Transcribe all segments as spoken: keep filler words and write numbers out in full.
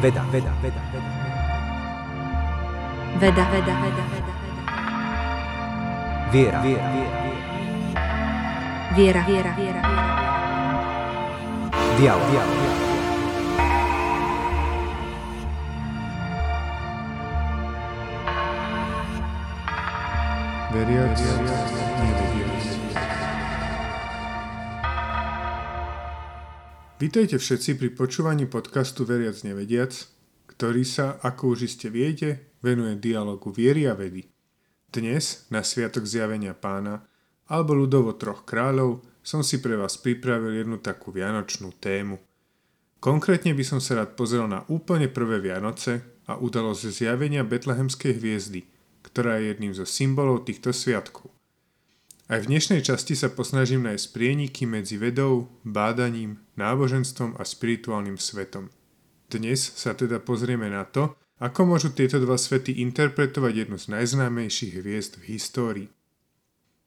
Veda, veda, veda, veda. Veda, veda, veda, veda. Viera, viera, viera. Viera, viera, viera. Diala, diala, diala. Veriac, nevediac. Vitajte všetci pri počúvaní podcastu Veriac, nevediac, ktorý sa, ako už iste viete, venuje dialógu viery a vedy. Dnes, na sviatok Zjavenia Pána, alebo ľudovo Troch kráľov, som si pre vás pripravil jednu takú vianočnú tému. Konkrétne by som sa rád pozrel na úplne prvé Vianoce a udalosť zjavenia Betlehemskej hviezdy, ktorá je jedným zo symbolov týchto sviatkov. Aj v dnešnej časti sa posnažím nájsť prieniky medzi vedou, bádaním, náboženstvom a spirituálnym svetom. Dnes sa teda pozrieme na to, ako môžu tieto dva svety interpretovať jednu z najznámejších hviezd v histórii.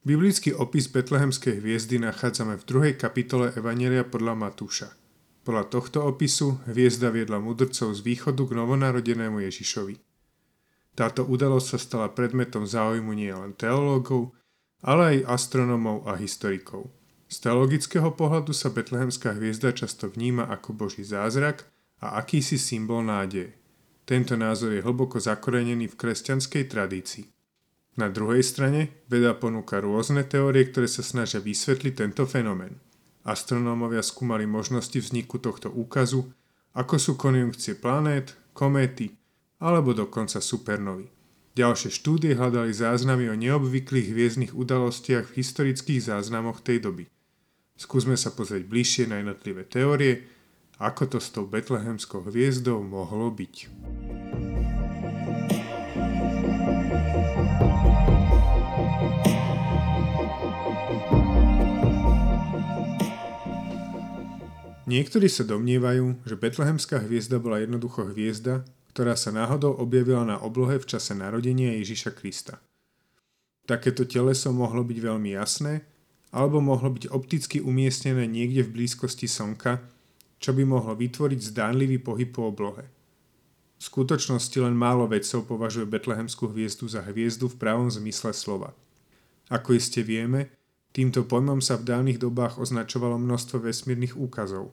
Biblický opis Betlehemskej hviezdy nachádzame v druhej kapitole Evanjelia podľa Matúša. Podľa tohto opisu hviezda viedla mudrcov z východu k novonarodenému Ježišovi. Táto udalosť sa stala predmetom záujmu nielen teológov, ale aj astronómov a historikov. Z teologického pohľadu sa Betlehemská hviezda často vníma ako boží zázrak a akýsi symbol nádeje. Tento názor je hlboko zakorenený v kresťanskej tradícii. Na druhej strane veda ponúka rôzne teórie, ktoré sa snažia vysvetliť tento fenomén. Astronómovia skúmali možnosti vzniku tohto úkazu, ako sú konjunkcie planét, kométy, alebo dokonca supernovy. Ďalšie štúdie hľadali záznamy o neobvyklých hviezdnych udalostiach v historických záznamoch tej doby. Skúsme sa pozrieť bližšie na jednotlivé teórie, ako to s tou Betlehemskou hviezdou mohlo byť. Niektorí sa domnievajú, že Betlehemská hviezda bola jednoducho hviezda, ktorá sa náhodou objavila na oblohe v čase narodenia Ježiša Krista. Takéto teleso mohlo byť veľmi jasné, alebo mohlo byť opticky umiestnené niekde v blízkosti Slnka, čo by mohlo vytvoriť zdánlivý pohyb po oblohe. V skutočnosti len málo vedcov považuje Betlehemskú hviezdu za hviezdu v pravom zmysle slova. Ako iste vieme, týmto pojmom sa v dávnych dobách označovalo množstvo vesmírnych úkazov.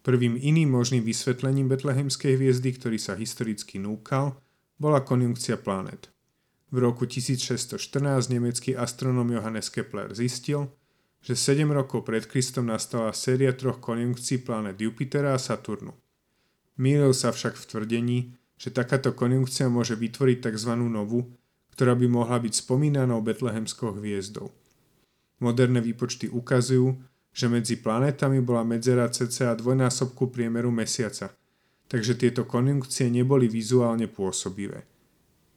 Prvým iným možným vysvetlením Betlehemskej hviezdy, ktorý sa historicky núkal, bola konjunkcia planét. V roku tisícšesťstoštrnásť nemecký astronóm Johannes Kepler zistil, že sedem rokov pred Kristom nastala séria troch konjunkcií planét Jupitera a Saturnu. Mýlil sa však v tvrdení, že takáto konjunkcia môže vytvoriť tzv. Novú, ktorá by mohla byť spomínanou Betlehemskou hviezdou. Moderné výpočty ukazujú, že medzi planétami bola medzera cca dvojnásobku priemeru mesiaca, takže tieto konjunkcie neboli vizuálne pôsobivé.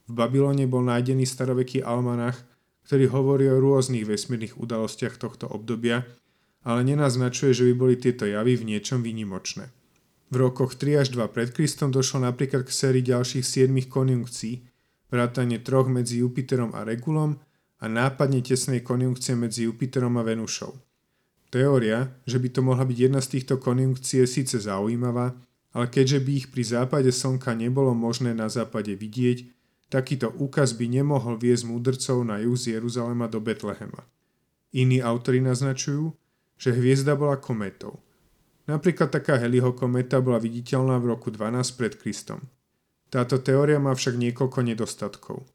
V Babylone bol nájdený staroveký almanach, ktorý hovorí o rôznych vesmírnych udalostiach tohto obdobia, ale nenaznačuje, že by boli tieto javy v niečom výnimočné. V rokoch tri až dva pred Kristom došlo napríklad k sérii ďalších siedmich konjunkcií, vrátane troch medzi Jupiterom a Regulom a nápadne tesnej konjunkcie medzi Jupiterom a Venušou. Teória, že by to mohla byť jedna z týchto konjunkcií, je síce zaujímavá, ale keďže by ich pri západe slnka nebolo možné na západe vidieť, takýto úkaz by nemohol viesť múdrcov na juh z Jeruzalema do Betlehema. Iní autori naznačujú, že hviezda bola kométou. Napríklad taká Halleyho kométa bola viditeľná v roku dvanásť pred Kristom. Táto teória má však niekoľko nedostatkov.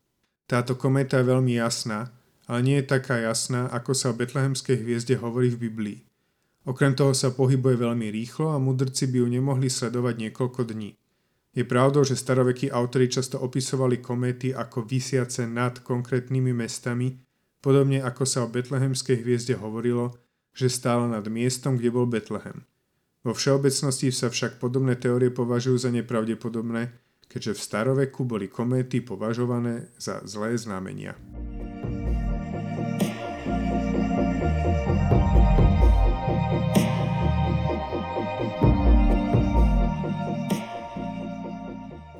Táto kométa je veľmi jasná, ale nie je taká jasná, ako sa o Betlehemskej hviezde hovorí v Biblii. Okrem toho sa pohybuje veľmi rýchlo a mudrci by ju nemohli sledovať niekoľko dní. Je pravdou, že starovekí autori často opisovali kométy ako visiace nad konkrétnymi mestami, podobne ako sa o Betlehemskej hviezde hovorilo, že stála nad miestom, kde bol Betlehem. Vo všeobecnosti sa však podobné teórie považujú za nepravdepodobné, keďže v staroveku boli kométy považované za zlé znamenia.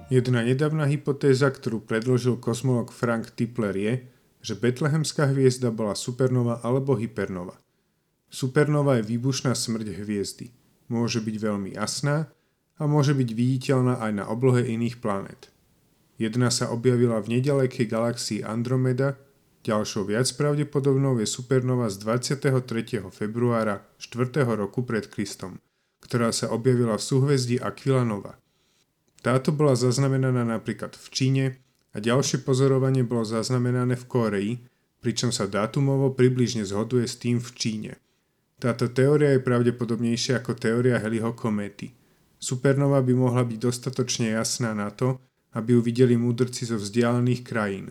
Jedna nedávna hypotéza, ktorú predložil kozmolog Frank Tipler, je, že Betlehemská hviezda bola supernova alebo hypernova. Supernova je výbušná smrť hviezdy. Môže byť veľmi jasná a a môže byť viditeľná aj na oblohe iných planét. Jedna sa objavila v nedalekej galaxii Andromeda, ďalšou viac pravdepodobnou je supernova z dvadsiateho tretieho februára štvrtého roku pred Kristom, ktorá sa objavila v súhvezdí Aquila. Táto bola zaznamenaná napríklad v Číne a ďalšie pozorovanie bolo zaznamenané v Kórei, pričom sa dátumovo približne zhoduje s tým v Číne. Táto teória je pravdepodobnejšia ako teória Halleyho kométy. Supernova by mohla byť dostatočne jasná na to, aby ju videli múdrci zo vzdialených krajín.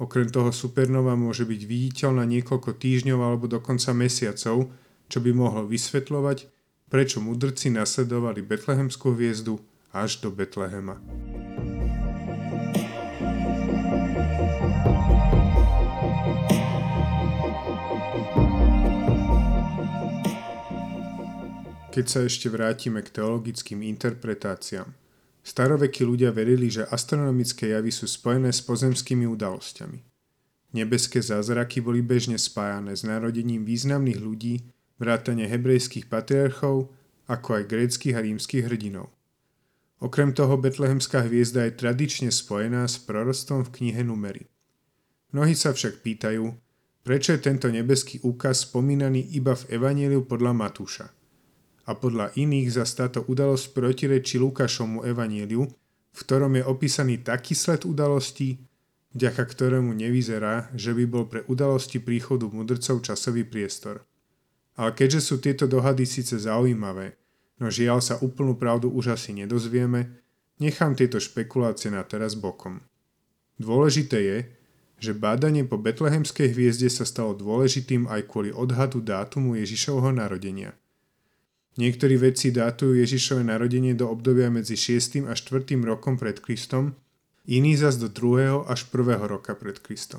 Okrem toho supernova môže byť viditeľná niekoľko týždňov alebo dokonca mesiacov, čo by mohlo vysvetľovať, prečo múdrci nasledovali Betlehemskú hviezdu až do Betlehema. Keď sa ešte vrátime k teologickým interpretáciám. Starovekí ľudia verili, že astronomické javy sú spojené s pozemskými udalosťami. Nebeské zázraky boli bežne spájané s narodením významných ľudí, vrátane hebrejských patriarchov, ako aj gréckych a rímskych hrdinov. Okrem toho Betlehemská hviezda je tradične spojená s proroctvom v knihe Númery. Mnohí sa však pýtajú, prečo je tento nebeský úkaz spomínaný iba v Evanjeliu podľa Matúša. A podľa iných zas táto udalosť protirečí Lukášovmu evanjeliu, v ktorom je opísaný taký sled udalostí, vďaka ktorému nevyzerá, že by bol pre udalosti príchodu mudrcov časový priestor. Ale keďže sú tieto dohady síce zaujímavé, no žiaľ sa úplnú pravdu už asi nedozvieme, nechám tieto špekulácie na teraz bokom. Dôležité je, že bádanie po Betlehemskej hviezde sa stalo dôležitým aj kvôli odhadu dátumu Ježišovho narodenia. Niektorí vedci dátujú Ježišové narodenie do obdobia medzi šiestym a štvrtým rokom pred Kristom, iní zas do druhého až prvého roka pred Kristom.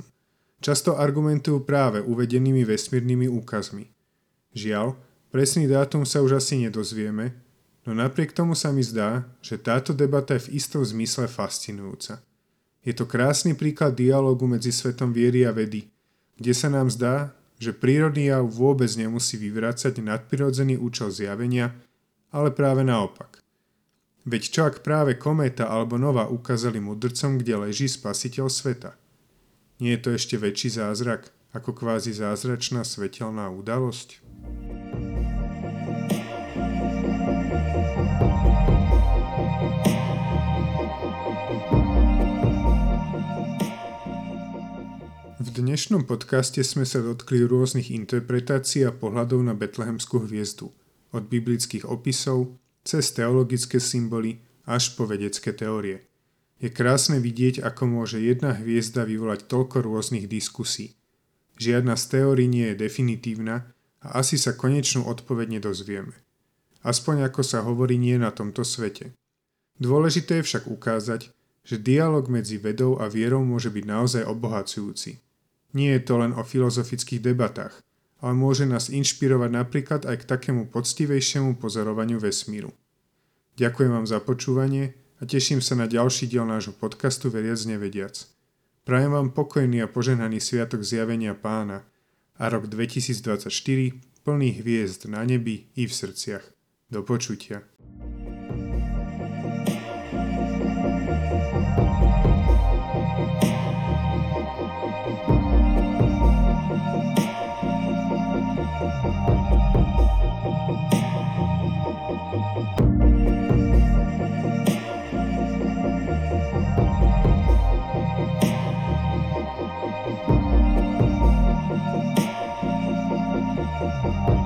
Často argumentujú práve uvedenými vesmírnymi úkazmi. Žiaľ, presný dátum sa už asi nedozvieme, no napriek tomu sa mi zdá, že táto debata je v istom zmysle fascinujúca. Je to krásny príklad dialógu medzi svetom viery a vedy, kde sa nám zdá, že prírodný jav vôbec nemusí vyvracať nadprirodzený účel zjavenia, ale práve naopak. Veď čo ak práve kométa alebo nova ukázali mudrcom, kde leží spasiteľ sveta? Nie je to ešte väčší zázrak ako kvázi zázračná svetelná udalosť? V dnešnom podcaste sme sa dotkli rôznych interpretácií a pohľadov na Betlehemskú hviezdu, od biblických opisov, cez teologické symboly až po vedecké teórie. Je krásne vidieť, ako môže jedna hviezda vyvolať toľko rôznych diskusí. Žiadna z teórií nie je definitívna a asi sa konečnú odpoveď nedozvieme. Aspoň ako sa hovorí nie na tomto svete. Dôležité je však ukázať, že dialog medzi vedou a vierou môže byť naozaj obohacujúci. Nie je to len o filozofických debatách, ale môže nás inšpirovať napríklad aj k takému poctivejšiemu pozorovaniu vesmíru. Ďakujem vám za počúvanie a teším sa na ďalší diel nášho podcastu Veriac, nevediac. Prajem vám pokojný a požehnaný sviatok Zjavenia Pána a rok dvetisícdvadsaťštyri plný hviezd na nebi i v srdciach. Do počutia. Thank you.